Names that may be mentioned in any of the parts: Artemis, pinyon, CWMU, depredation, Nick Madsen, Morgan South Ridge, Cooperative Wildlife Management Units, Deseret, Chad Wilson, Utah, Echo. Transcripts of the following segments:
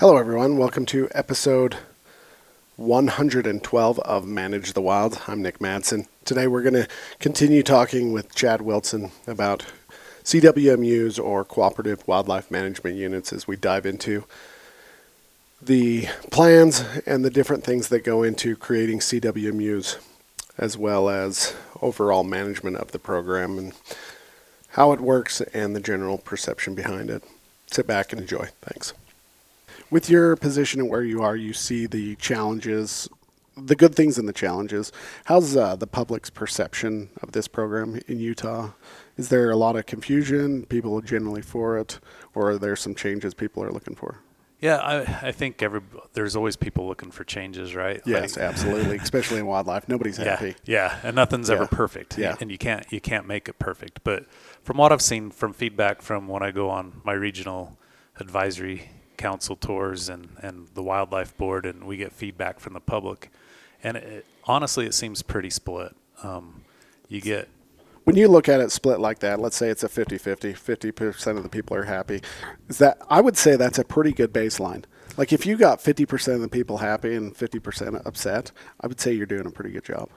Hello everyone, welcome to episode 112 of Manage the Wild. I'm Nick Madsen. Today we're going to continue talking with Chad Wilson about CWMUs, or Cooperative Wildlife Management Units, as we dive into the plans and the different things that go into creating CWMUs, as well as overall management of the program and how it works and the general perception behind it. Sit back and enjoy. Thanks. With your position and where you are, you see the challenges, the good things and the challenges. How's the public's perception of this program in Utah? Is there a lot of confusion, people are generally for it, or are there some changes people are looking for? Yeah, I think there's always people looking for changes, right? Yes, like, absolutely, especially in wildlife. Nobody's happy. Yeah, and nothing's ever perfect. Yeah. And you can't make it perfect. But from what I've seen from feedback from when I go on my regional advisory council tours and the wildlife board, and we get feedback from the public, and honestly it seems pretty split. You get... When you look at it split like that, let's say it's a 50-50, 50% of the people are happy. I would say that's a pretty good baseline. Like if you got 50% of the people happy and 50% upset, I would say you're doing a pretty good job.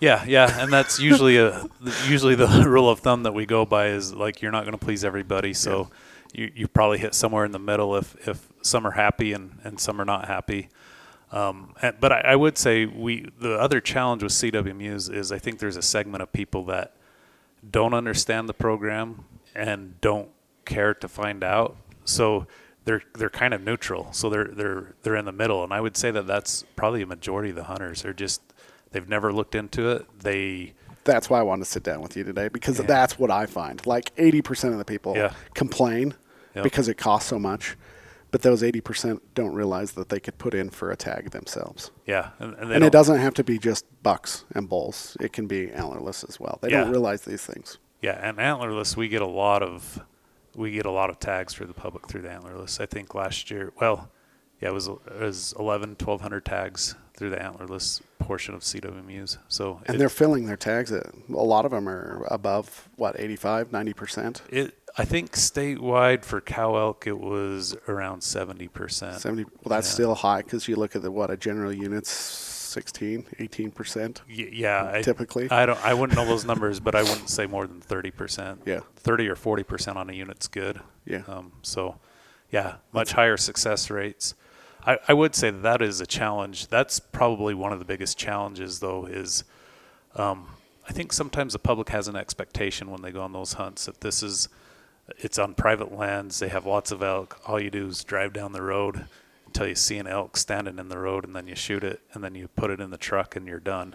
Yeah, and that's usually the rule of thumb that we go by is like you're not going to please everybody, so you probably hit somewhere in the middle if some are happy and some are not happy. But I would say the other challenge with CWMUs is I think there's a segment of people that don't understand the program and don't care to find out, so they're kind of neutral. So they're in the middle, and I would say that's probably a majority of the hunters. They're just they've never looked into it. That's why I wanted to sit down with you today, because that's what I find. Like 80% of the people complain because it costs so much, but those 80% don't realize that they could put in for a tag themselves. Yeah. And it doesn't have to be just bucks and bulls. It can be antlerless as well. They don't realize these things. Yeah, and antlerless, we get a lot of tags for the public through the antlerless. I think last year, it was 1,200 tags through the antlerless portion of CWMUs. So they're filling their tags. A lot of them are above, 85, 90%? I think statewide for cow elk, it was around 70%. 70. Well, that's still high, because you look at a general unit's 16, 18%. Yeah. Typically. I wouldn't know those numbers, but I wouldn't say more than 30%. Yeah. 30 or 40% on a unit's good. Yeah. Much higher success rates. I would say that is a challenge. That's probably one of the biggest challenges, though, is I think sometimes the public has an expectation when they go on those hunts that it's on private lands, they have lots of elk, all you do is drive down the road until you see an elk standing in the road, and then you shoot it, and then you put it in the truck, and you're done.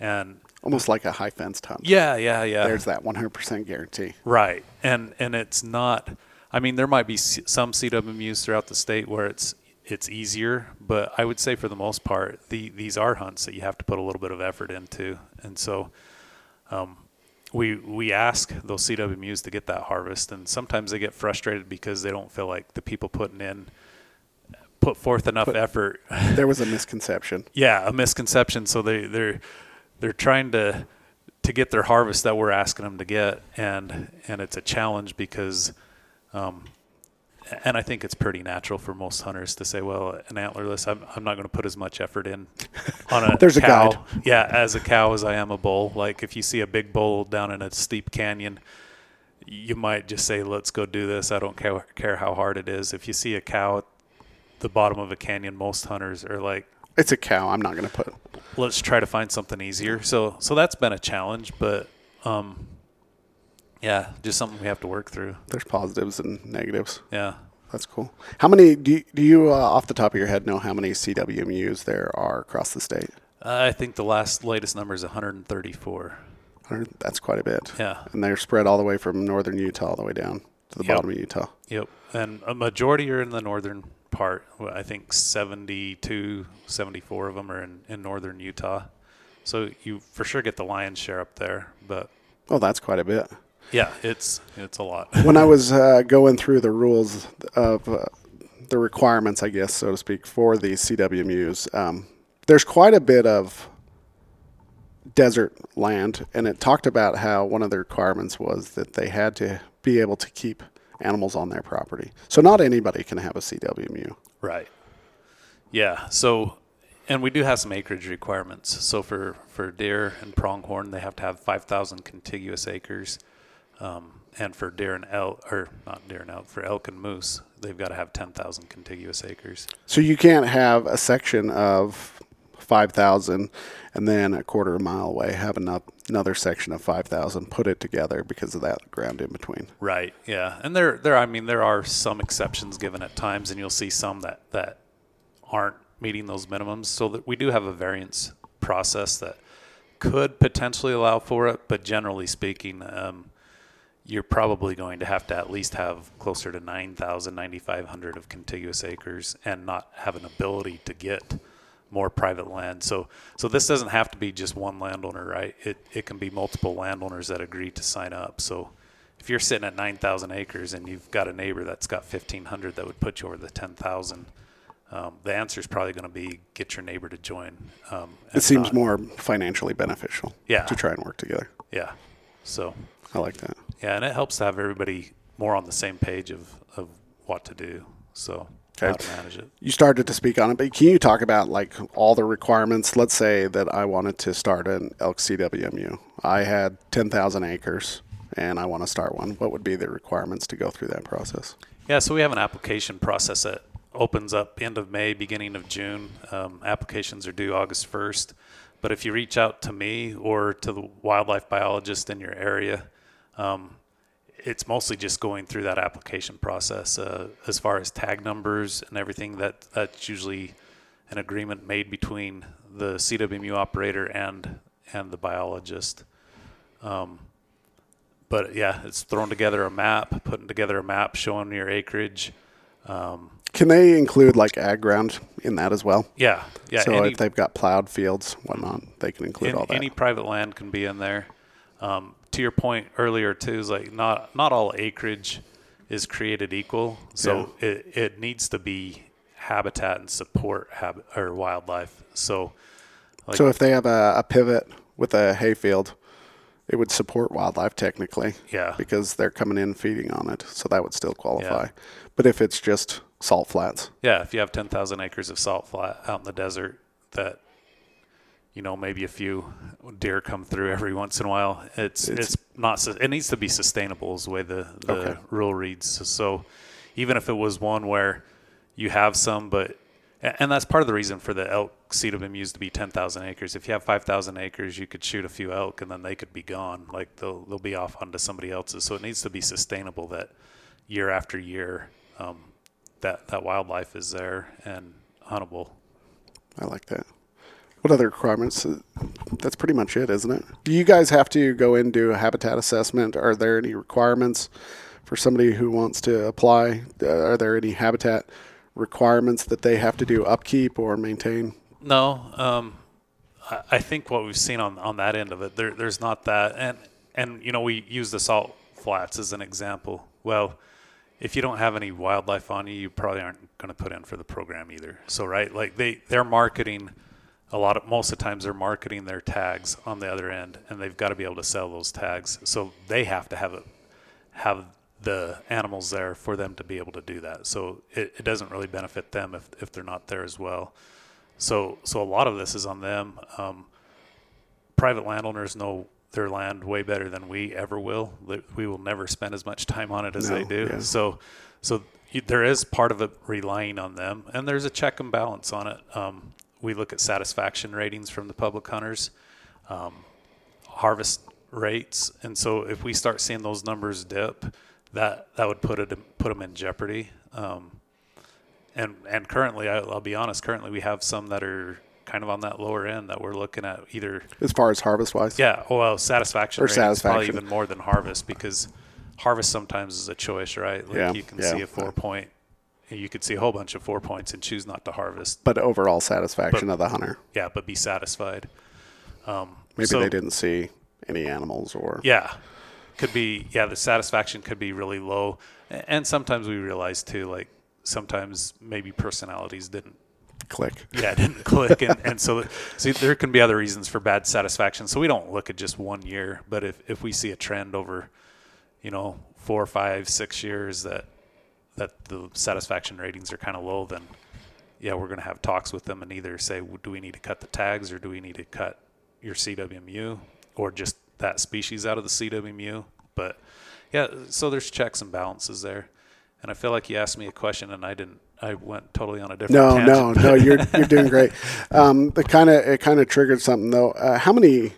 And almost like a high fenced hunt. Yeah. There's that 100% guarantee. Right. And it's not, I mean, there might be some CWMUs throughout the state where it's easier, but I would say for the most part, these are hunts that you have to put a little bit of effort into. And so, we ask those CWMUs to get that harvest, and sometimes they get frustrated because they don't feel like the people put forth enough effort. There was a misconception. Yeah, a misconception. So they're trying to get their harvest that we're asking them to get, and it's a challenge because, and I think it's pretty natural for most hunters to say, well, an antlerless, I'm not going to put as much effort in on a There's cow. A guide. Yeah, as a cow as I am a bull. Like if you see a big bull down in a steep canyon, you might just say, let's go do this. I don't care how hard it is. If you see a cow at the bottom of a canyon, most hunters are like, it's a cow. I'm not going to put it. Let's try to find something easier. So that's been a challenge, but yeah, just something we have to work through. There's positives and negatives. Yeah. That's cool. How many, do you off the top of your head, know how many CWMUs there are across the state? I think the latest number is 134. That's quite a bit. Yeah. And they're spread all the way from northern Utah all the way down to the bottom of Utah. Yep. And a majority are in the northern part. I think 72, 74 of them are in northern Utah. So you for sure get the lion's share up there. But that's quite a bit. Yeah, it's a lot. When I was going through the rules of the requirements, I guess, so to speak, for these CWMUs, there's quite a bit of desert land, and it talked about how one of the requirements was that they had to be able to keep animals on their property. So not anybody can have a CWMU. Right. Yeah. So, and we do have some acreage requirements. So for deer and pronghorn, they have to have 5,000 contiguous acres. And for deer and elk, or not deer and elk, for elk and moose, they've got to have 10,000 contiguous acres. So you can't have a section of 5,000 and then a quarter of a mile away have another section of 5,000, put it together because of that ground in between. Right, yeah. And there are some exceptions given at times, and you'll see some that aren't meeting those minimums. So that we do have a variance process that could potentially allow for it, but generally speaking, you're probably going to have to at least have closer to 9,000, 9,500 of contiguous acres and not have an ability to get more private land. So this doesn't have to be just one landowner, right? It can be multiple landowners that agree to sign up. So if you're sitting at 9,000 acres and you've got a neighbor that's got 1,500 that would put you over the 10,000, the answer is probably going to be get your neighbor to join. It seems more financially beneficial to try and work together. Yeah. So I like that. Yeah, and it helps to have everybody more on the same page of what to do, so how to manage it. You started to speak on it, but can you talk about, like, all the requirements? Let's say that I wanted to start an elk CWMU. I had 10,000 acres, and I want to start one. What would be the requirements to go through that process? Yeah, so we have an application process that opens up end of May, beginning of June. Applications are due August 1st. But if you reach out to me or to the wildlife biologist in your area, it's mostly just going through that application process. As far as tag numbers and everything, that's usually an agreement made between the CWMU operator and the biologist. But yeah, it's throwing together a map, putting together a map, showing your acreage. Can they include like ag ground in that as well? Yeah. Yeah. So if they've got plowed fields, whatnot, they can include all that. Any private land can be in there. To your point earlier too, is like not all acreage is created equal. So it needs to be habitat and support or wildlife. So, so if they have a pivot with a hayfield, it would support wildlife technically. Yeah. Because they're coming in feeding on it. So that would still qualify. Yeah. But if it's just salt flats. Yeah. If you have 10,000 acres of salt flat out in the desert that, you know, maybe a few deer come through every once in a while. It's not. It needs to be sustainable is the way the rule reads. So even if it was one where you have some, and that's part of the reason for the elk CWMUs to be 10,000 acres. If you have 5,000 acres, you could shoot a few elk and then they could be gone. Like they'll be off onto somebody else's. So it needs to be sustainable that year after year that wildlife is there and huntable. I like that. What other requirements? That's pretty much it, isn't it? Do you guys have to go in and do a habitat assessment? Are there any requirements for somebody who wants to apply? Are there any habitat requirements that they have to do upkeep or maintain? No. I think what we've seen on that end of it, there's not that. And you know, we use the salt flats as an example. Well, if you don't have any wildlife on you, you probably aren't going to put in for the program either. So, right, like they're marketing – most of the times they're marketing their tags on the other end, and they've got to be able to sell those tags. So they have to have the animals there for them to be able to do that. So it doesn't really benefit them if they're not there as well. So a lot of this is on them. Private landowners know their land way better than we ever will. We will never spend as much time on it as they do. Yeah. So there is part of it relying on them, and there's a check and balance on it. We look at satisfaction ratings from the public hunters, harvest rates. And so if we start seeing those numbers dip, that would put them in jeopardy. And currently, I'll be honest, we have some that are kind of on that lower end that we're looking at either. As far as harvest-wise? Yeah. Well, satisfaction rate is probably even more than harvest because harvest sometimes is a choice, right? Like you can see a 4-point. You could see a whole bunch of 4 points and choose not to harvest. But overall satisfaction of the hunter. Yeah, but be satisfied. Maybe they didn't see any animals or... Yeah, could be. Yeah, the satisfaction could be really low. And sometimes we realize, too, like sometimes maybe personalities didn't... Click. Yeah, didn't click. And so there can be other reasons for bad satisfaction. So we don't look at just one year. But if we see a trend over, you know, 4, 5, 6 years that the satisfaction ratings are kind of low, then yeah, we're going to have talks with them and either say, well, do we need to cut the tags, or do we need to cut your CWMU, or just that species out of the CWMU? But yeah, so there's checks and balances there. And I feel like you asked me a question and I went totally on a different tangent. No, you're doing great. It kind of triggered something though. How many,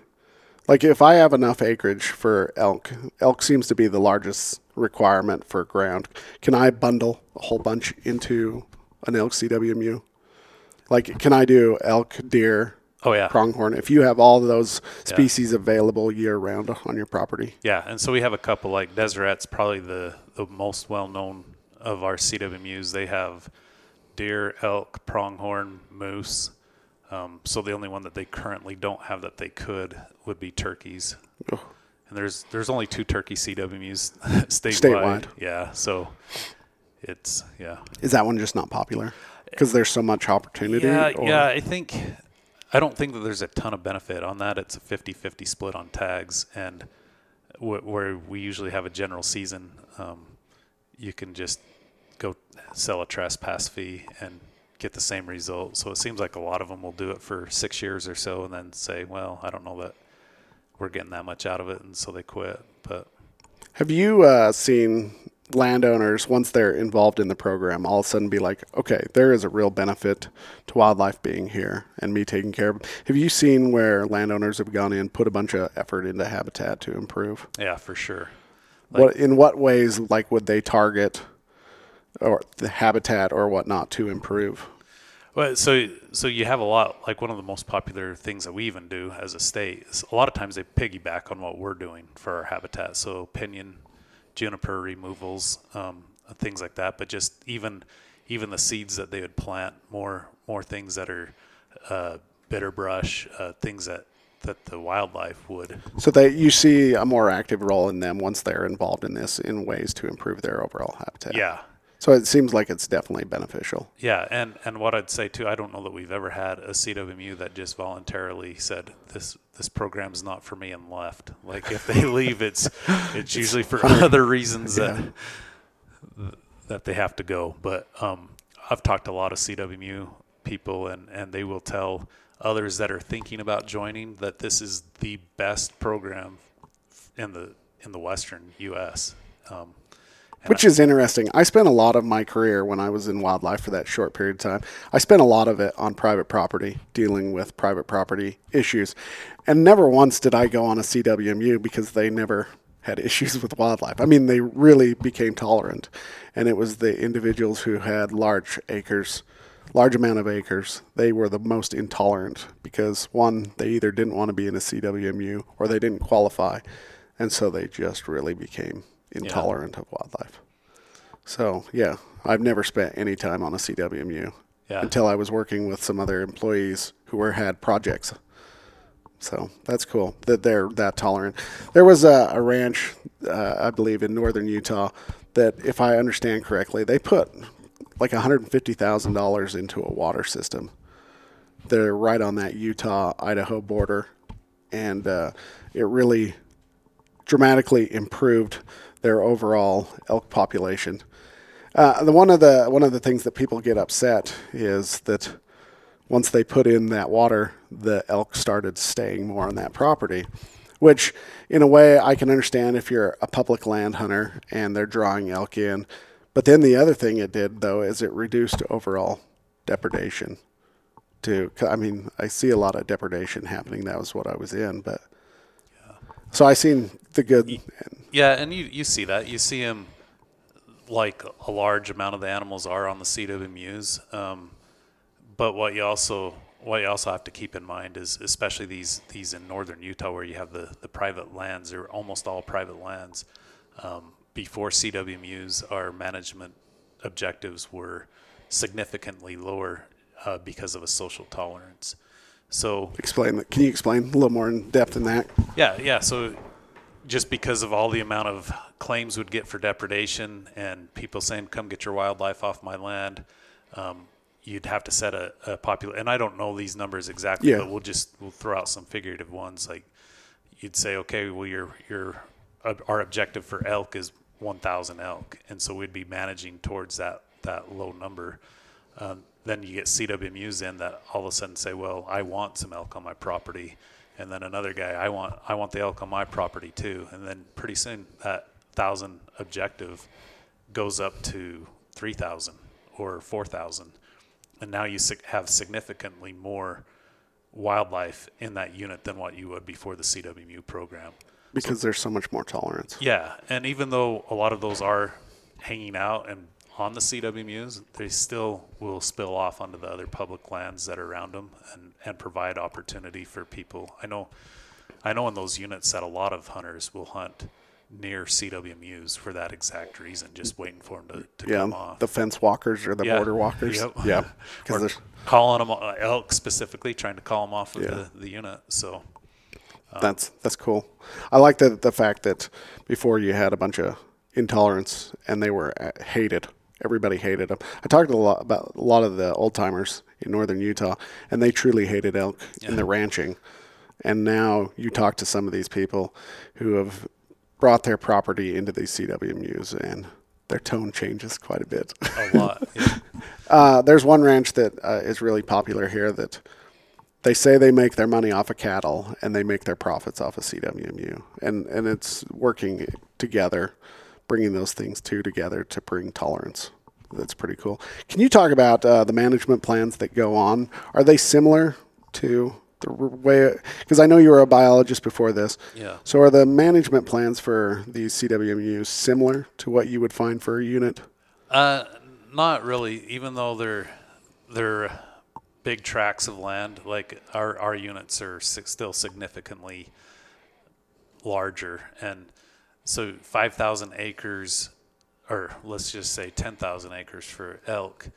like if I have enough acreage for elk seems to be the largest requirement for ground. Can I bundle a whole bunch into an elk CWMU? Like, can I do elk, deer, pronghorn? If you have all of those species available year round on your property. Yeah. And so we have a couple, like Deseret's probably the most well-known of our CWMUs. They have deer, elk, pronghorn, moose. So the only one that they currently don't have that they could would be turkeys. Oh. And there's only 2 turkey CWMUs statewide. Yeah. So it's, Is that one just not popular? Because there's so much opportunity? Yeah. I don't think that there's a ton of benefit on that. It's a 50-50 split on tags. And where we usually have a general season, you can just go sell a trespass fee and get the same result. So it seems like a lot of them will do it for 6 years or so and then say, well, I don't know that we're getting that much out of it, and so they quit. But have you seen landowners, once they're involved in the program, all of a sudden be like, okay, there is a real benefit to wildlife being here and me taking care of them? Have you seen where landowners have gone in, put a bunch of effort into habitat to improve? Yeah, for sure. Like, in what ways, like, would they target or the habitat or whatnot to improve? Well, so you have a lot, like one of the most popular things that we even do as a state is a lot of times they piggyback on what we're doing for our habitat. So pinyon, juniper removals, things like that, but just even the seeds that they would plant, more things that are bitter brush, things that the wildlife would. So that you see a more active role in them once they're involved in this in ways to improve their overall habitat. Yeah. So it seems like it's definitely beneficial. Yeah, and what I'd say too, I don't know that we've ever had a CWMU that just voluntarily said this program's not for me and left. Like if they leave, it's usually for other reasons that they have to go. But I've talked to a lot of CWMU people, and they will tell others that are thinking about joining that this is the best program in the Western U.S. Which is interesting. I spent a lot of my career when I was in wildlife for that short period of time. I spent a lot of it on private property, dealing with private property issues. And never once did I go on a CWMU because they never had issues with wildlife. I mean, they really became tolerant. And it was the individuals who had large amount of acres, they were the most intolerant because, one, they either didn't want to be in a CWMU or they didn't qualify. And so they just really became intolerant of wildlife. So I've never spent any time on a CWMU until I was working with some other employees who had projects. So that's cool that they're that tolerant. There was a ranch, I believe in northern Utah, that if I understand correctly, they put like $150,000 into a water system. They're right on that Utah-Idaho border, and it really dramatically improved their overall elk population. One of the things that people get upset is that once they put in that water, the elk started staying more on that property, which in a way I can understand if you're a public land hunter and they're drawing elk in. But then the other thing it did though is it reduced overall depredation. I see a lot of depredation happening. That was what I was in, but so I seen the good. Yeah, and you see that. You see them, like a large amount of the animals are on the CWMUs. But what you also have to keep in mind is, especially these in northern Utah where you have the private lands, they're almost all private lands. Before CWMUs, our management objectives were significantly lower because of a social tolerance. So explain that. Can you explain a little more in depth in that? Yeah. So just because of all the amount of claims we'd get for depredation and people saying, come get your wildlife off my land, you'd have to set a population. And I don't know these numbers exactly, but we'll throw out some figurative ones. Like you'd say, okay, well, our objective for elk is 1,000 elk, and so we'd be managing towards that low number. Then you get CWMUs in that all of a sudden say, well, I want some elk on my property, and then another guy, I want the elk on my property too, and then pretty soon that 1,000 objective goes up to 3,000 or 4,000, and now you have significantly more wildlife in that unit than what you would before the CWMU program. Because there's so much more tolerance. Yeah, and even though a lot of those are hanging out and on the CWMUs, they still will spill off onto the other public lands that are around them and provide opportunity for people. I know in those units that a lot of hunters will hunt near CWMUs for that exact reason, just waiting for them to come off. The fence walkers or the border walkers. Yep. Yeah, because calling them elk specifically, trying to call them off of the unit, so... That's cool. I like the fact that before you had a bunch of intolerance and they were hated. Everybody hated them. I talked about a lot of the old timers in northern Utah, and they truly hated elk in the ranching. And now you talk to some of these people who have brought their property into these CWMUs, and their tone changes quite a bit. A lot. Yeah. There's one ranch that is really popular here that. They say they make their money off of cattle and they make their profits off of CWMU. And it's working together, bringing those things two together to bring tolerance. That's pretty cool. Can you talk about the management plans that go on? Are they similar to the way – because I know you were a biologist before this. Yeah. So are the management plans for these CWMUs similar to what you would find for a unit? Not really, even though they're – big tracts of land, like our units are still significantly larger, and so 5,000 acres, or let's just say 10,000 acres for elk.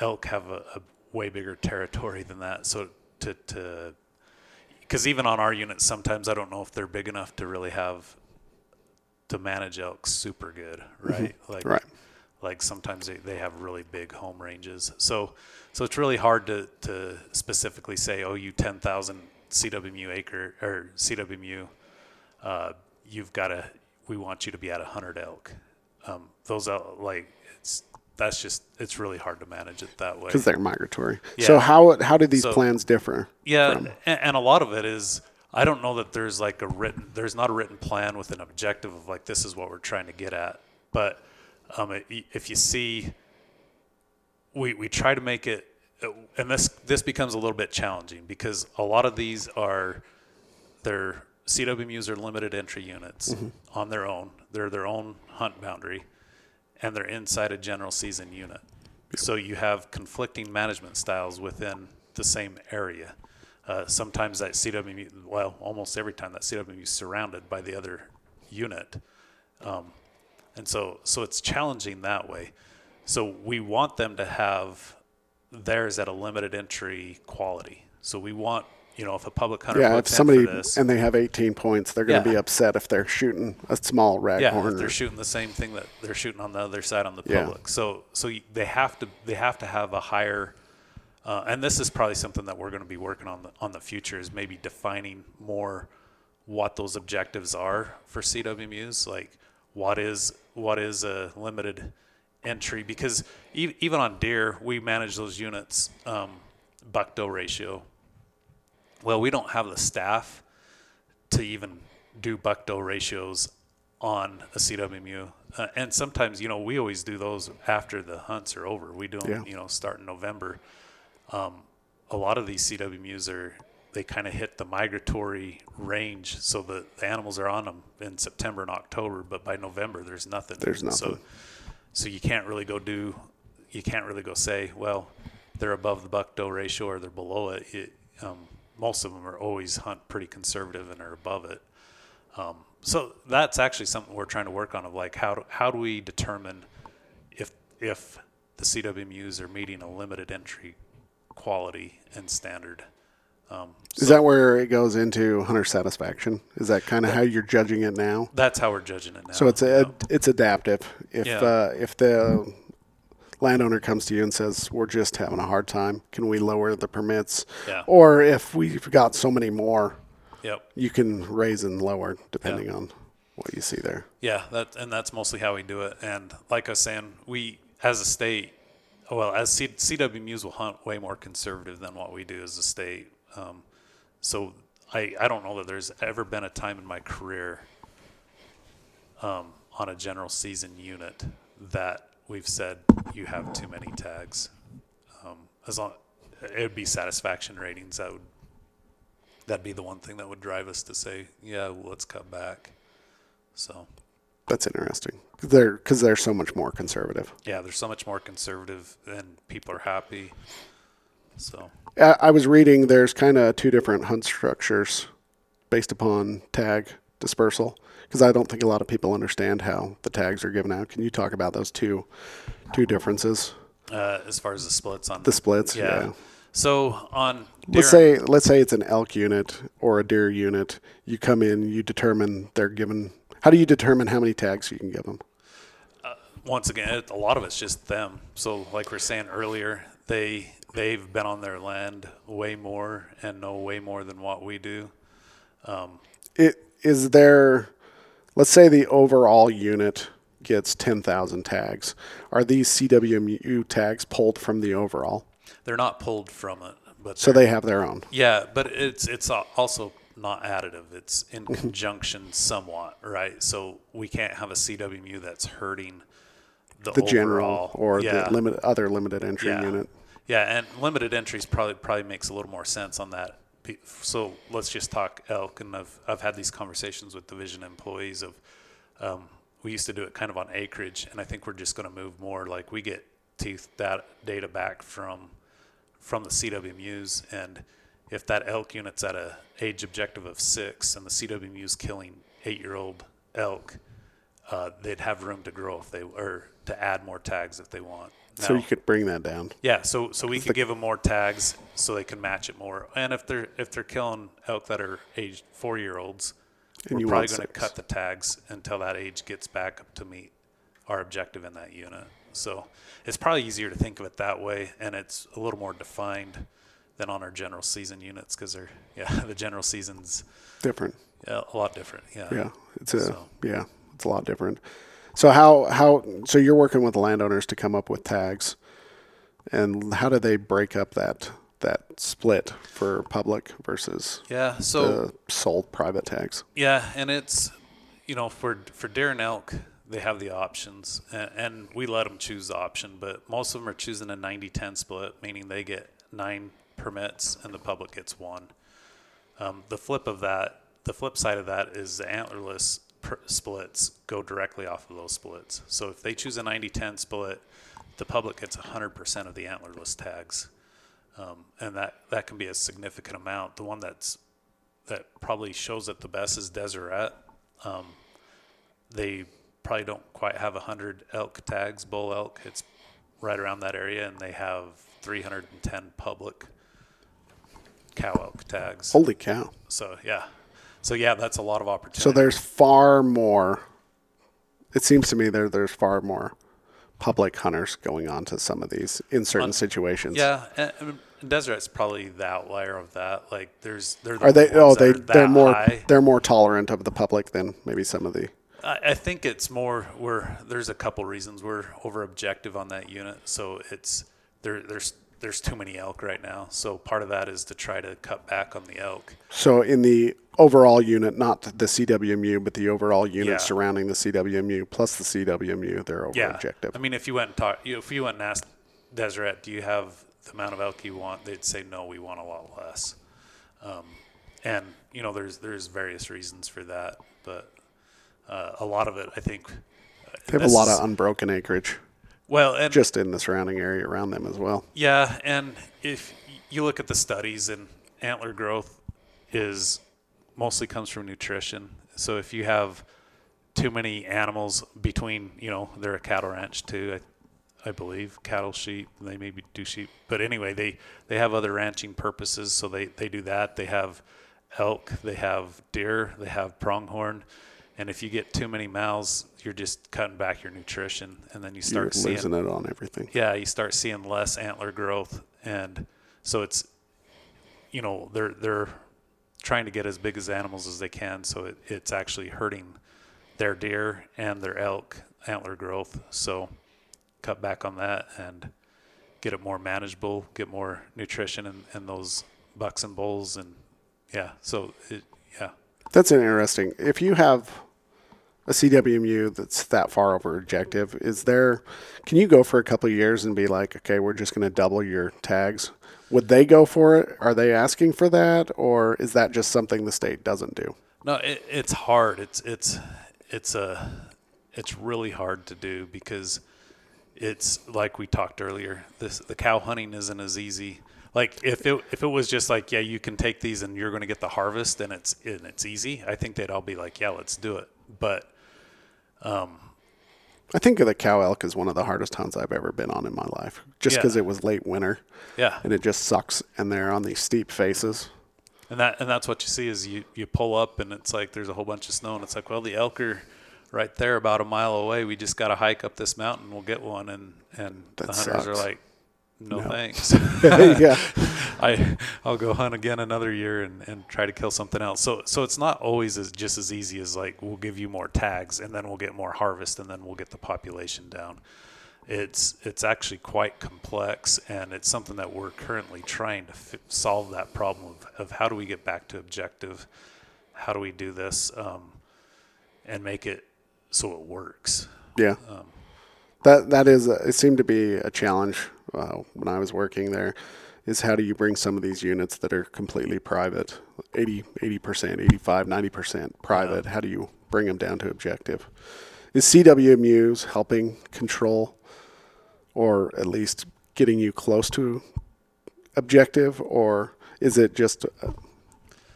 Elk have a way bigger territory than that. So because even on our units, sometimes I don't know if they're big enough to really have to manage elk super good, right? Mm-hmm. Like sometimes they have really big home ranges. So it's really hard to specifically say, oh, you 10,000 CWMU acre or CWMU, we want you to be at 100 elk. It's really hard to manage it that way. Because they're migratory. Yeah. So how do these plans differ? Yeah. And a lot of it is, I don't know that there's there's not a written plan with an objective of like, this is what we're trying to get at. But if you see, we try to make it, and this becomes a little bit challenging because a lot of these their CWMUs are limited entry units mm-hmm. on their own. They're their own hunt boundary, and they're inside a general season unit. So you have conflicting management styles within the same area. Sometimes that CWMU, well, almost every time that CWMU is surrounded by the other unit. And so it's challenging that way. So we want them to have theirs at a limited entry quality. So we want, if a public hunter if somebody for this, and they have 18 points, they're going to be upset if they're shooting a small raghorn. If they're shooting the same thing that they're shooting on the other side on the public. So they have to have a higher, and this is probably something that we're going to be working on the future is maybe defining more what those objectives are for CWMUs, like. What is a limited entry? Because even on deer, we manage those units, buck-doe ratio. Well, we don't have the staff to even do buck-doe ratios on a CWMU. And sometimes, we always do those after the hunts are over. We do them, starting November. A lot of these CWMUs they kind of hit the migratory range, so the animals are on them in September and October, but by November there's nothing. So you can't really go say, well, they're above the buck-doe ratio or they're below it. Most of them are always hunt pretty conservative and are above it. So that's actually something we're trying to work on of like how do we determine if the CWMUs are meeting a limited entry quality and standard. Is that where it goes into hunter satisfaction? Is that kind of how you're judging it now? That's how we're judging it now. So it's adaptive. If the landowner comes to you and says, we're just having a hard time, can we lower the permits? Yeah. Or if we've got so many more, you can raise and lower depending on what you see there. Yeah, that's mostly how we do it. And like I was saying, we as a state, well, as CWMUs will hunt way more conservative than what we do as a state. So I don't know that there's ever been a time in my career on a general season unit that we've said you have too many tags. As long it would be satisfaction ratings, that'd be the one thing that would drive us to say, yeah, well, let's cut back. So that's interesting. Because they're so much more conservative. Yeah, they're so much more conservative, and people are happy. So I was reading there's kind of two different hunt structures based upon tag dispersal, because I don't think a lot of people understand how the tags are given out. Can you talk about those two differences? As far as the splits on the splits, yeah. So on deer, let's say it's an elk unit or a deer unit. You come in, you determine they're given. How do you determine how many tags you can give them? Once again, a lot of it's just them. So like we were saying earlier, they've been on their land way more and know way more than what we do. Let's say the overall unit gets 10,000 tags. Are these CWMU tags pulled from the overall? They're not pulled from it, but so they have their own. Yeah, but it's also not additive. It's in conjunction somewhat, right? So we can't have a CWMU that's hurting the general or the limited entry unit. Yeah, and limited entries probably makes a little more sense on that. So let's just talk elk, and I've had these conversations with division employees of we used to do it kind of on acreage, and I think we're just going to move more like we get teeth data back from the CWMUs, and if that elk unit's at a age objective of 6 and the CWMU's killing 8-year-old elk, they'd have room to grow to add more tags if they want. Now, so you could bring that down. Yeah, so we could give them more tags so they can match it more. And if they're killing elk that are aged 4-year-olds, we're probably going to cut the tags until that age gets back up to meet our objective in that unit. So it's probably easier to think of it that way, and it's a little more defined than on our general season units because they're the general season's different. Yeah, a lot different. Yeah. Yeah, it's a lot different. So how you're working with landowners to come up with tags, and how do they break up that split for public versus the sold private tags? Yeah, and it's for deer and elk they have the options, and we let them choose the option, but most of them are choosing a 90-10 split, meaning they get 9 permits and the public gets 1. The flip side of that is the antlerless splits go directly off of those splits. So if they choose a 90-10 split, the public gets 100% of the antlerless tags, and that can be a significant amount. The one that probably shows it the best is Deseret. They probably don't quite have 100 elk tags, bull elk. It's right around that area, and they have 310 public cow elk tags. Holy cow. So, that's a lot of opportunity. So there's far more. It seems to me there's far more public hunters going on to some of these in certain situations. Yeah, and Deseret's probably the outlier of that. Like they're more tolerant of the public than maybe some of the. I think it's more there's a couple reasons we're over objective on that unit. So it's there's too many elk right now. So part of that is to try to cut back on the elk. So in the overall unit, not the CWMU, but the overall unit surrounding the CWMU plus the CWMU, they're over objective. I mean, if you went and asked Deseret, do you have the amount of elk you want? They'd say, no, we want a lot less. And there's various reasons for that, but a lot of it, I think. They have a lot of unbroken acreage. Well, and just in the surrounding area around them as well. Yeah, and if you look at the studies, and antler growth is mostly comes from nutrition. So if you have too many animals between, they're a cattle ranch too, I believe, cattle, sheep, they maybe do sheep. But anyway, they have other ranching purposes, so they do that. They have elk, they have deer, they have pronghorn. And if you get too many mouths, you're just cutting back your nutrition, and then you're losing it on everything. Yeah, you start seeing less antler growth, and so it's, they're trying to get as big as animals as they can, so it's actually hurting their deer and their elk antler growth. So cut back on that and get it more manageable, get more nutrition in those bucks and bulls. And yeah, so it, yeah. That's interesting. If you have a CWMU that's that far over objective, is there, can you go for a couple of years and be like, okay, we're just going to double your tags? Would they go for it? Are they asking for that? Or is that just something the state doesn't do? No, it's hard. It's really hard to do because it's like we talked earlier, the cow hunting isn't as easy. Like if it was just like, yeah, you can take these and you're going to get the harvest and it's easy, I think they'd all be like, yeah, let's do it. But, I think the cow elk is one of the hardest hunts I've ever been on in my life, just because it was late winter. Yeah, and it just sucks, and they're on these steep faces. And that's what you see is you pull up, and it's like there's a whole bunch of snow, and it's like, well, the elk are right there about a mile away. We just got to hike up this mountain. We'll get one, and the hunters are like, no thanks. Yeah, I'll go hunt again another year and try to kill something else. So it's not always just as easy as like we'll give you more tags and then we'll get more harvest and then we'll get the population down. It's actually quite complex, and it's something that we're currently trying to solve that problem of how do we get back to objective, how do we do this, and make it so it works. Yeah. That seemed to be a challenge when I was working there, is how do you bring some of these units that are completely private, 80%, 85%, 90% private, how do you bring them down to objective? Is CWMUs helping control or at least getting you close to objective, or is it just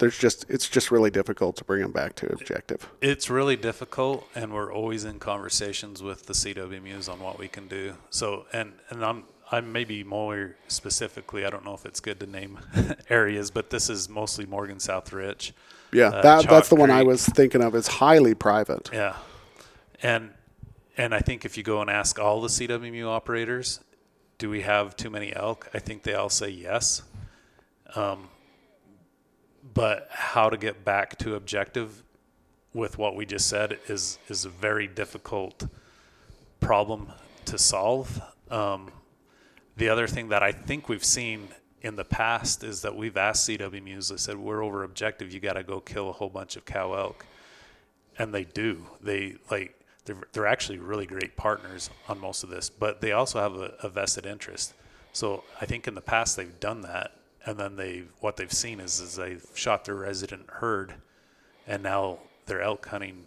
it's just really difficult to bring them back to objective? It's really difficult, and we're always in conversations with the CWMUs on what we can do. So, and I'm maybe more specifically, I don't know if it's good to name areas, but this is mostly Morgan South Ridge. Yeah, that's the one I was thinking of. It's highly private. Yeah, and I think if you go and ask all the CWMU operators, do we have too many elk? I think they all say yes. But how to get back to objective with what we just said is a very difficult problem to solve. The other thing that I think we've seen in the past is that we've asked CWMUs, they said, we're over objective, you got to go kill a whole bunch of cow elk. And they do. They're actually really great partners on most of this, but they also have a vested interest. So I think in the past they've done that. And then what they've seen is they've shot their resident herd, and now their elk hunting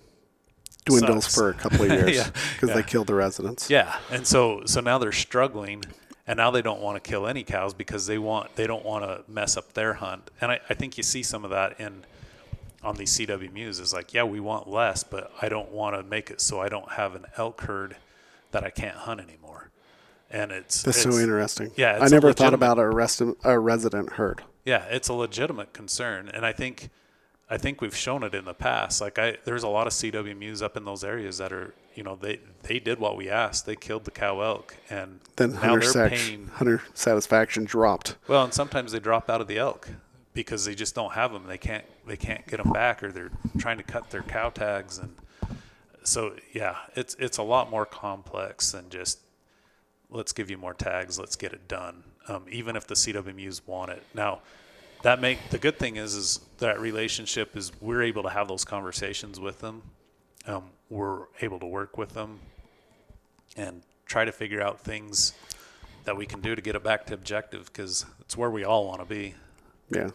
dwindles for a couple of years because they killed the residents. Yeah, and so now they're struggling, and now they don't want to kill any cows because they don't want to mess up their hunt. And I think you see some of that on these CWMUs is like, yeah, we want less, but I don't want to make it so I don't have an elk herd that I can't hunt anymore. And that's so interesting. Yeah, I never thought about a resident herd. Yeah, it's a legitimate concern, and I think we've shown it in the past. Like there's a lot of CWMUs up in those areas that are, they did what we asked. They killed the cow elk, and then now they're paying. Hunter satisfaction dropped. Well, and sometimes they drop out of the elk because they just don't have them. They can't get them back, or they're trying to cut their cow tags, and so yeah, it's a lot more complex than just, let's give you more tags, let's get it done, even if the CWMUs want it. Now, the good thing is that relationship is we're able to have those conversations with them. We're able to work with them and try to figure out things that we can do to get it back to objective, because it's where we all want to be. Yeah,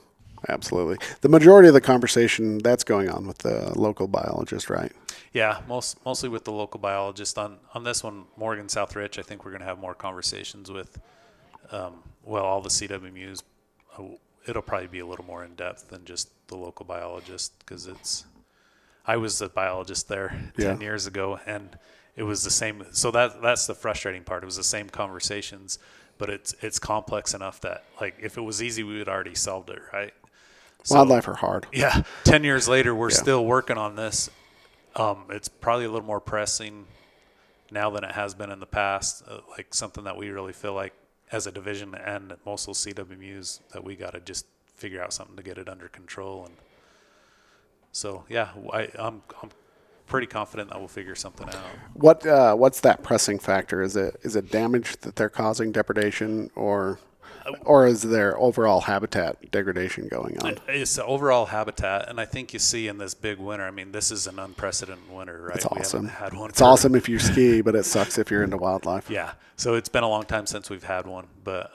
absolutely. The majority of the conversation that's going on with the local biologist, right? Yeah, mostly with the local biologist. On this one, Morgan South Ridge, I think we're going to have more conversations with, all the CWMUs. It'll probably be a little more in-depth than just the local biologist, because I was a biologist there 10 years ago, and it was the same. So that's the frustrating part. It was the same conversations, but it's complex enough that, like, if it was easy, we would already solved it, right? So, wildlife are hard. Yeah, 10 years later, we're still working on this. It's probably a little more pressing now than it has been in the past, like something that we really feel like as a division and most of the CWMUs that we got to just figure out something to get it under control. And so, yeah, I'm pretty confident that we'll figure something out. What's that pressing factor? Is it damage that they're causing, depredation, or is there overall habitat degradation going on? It's the overall habitat, and I think you see in this big winter, I mean, this is an unprecedented winter, right? It's awesome. We haven't had one. It's awesome if you ski, but it sucks if you're into wildlife. Yeah, so it's been a long time since we've had one, but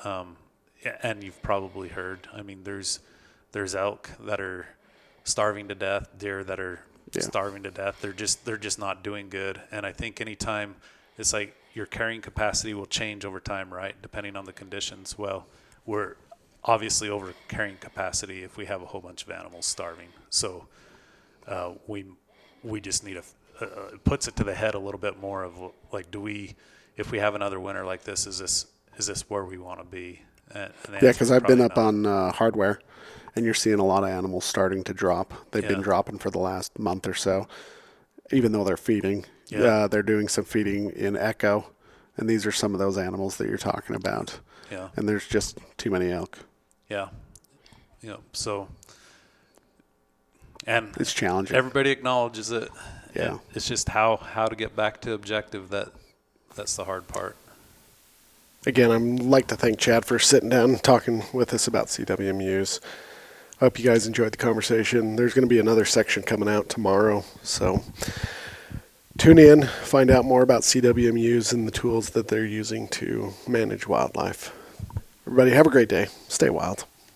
and you've probably heard, I mean, there's elk that are starving to death, deer that are starving to death. They're just not doing good, and I think anytime it's like, your carrying capacity will change over time, right? Depending on the conditions. Well, we're obviously over carrying capacity if we have a whole bunch of animals starving. So we just need it puts it to the head a little bit more of like, if we have another winter like this, is this where we want to be? And yeah, because I've been up on hardware, and you're seeing a lot of animals starting to drop. They've been dropping for the last month or so, even though they're feeding. Yeah, they're doing some feeding in Echo, and these are some of those animals that you're talking about. Yeah, and there's just too many elk. Yeah, so, and it's challenging. Everybody acknowledges it. Yeah, it's just how to get back to objective. That's the hard part. Again, I'd like to thank Chad for sitting down and talking with us about CWMUs. I hope you guys enjoyed the conversation. There's going to be another section coming out tomorrow, so. Tune in, find out more about CWMUs and the tools that they're using to manage wildlife. Everybody, have a great day. Stay wild.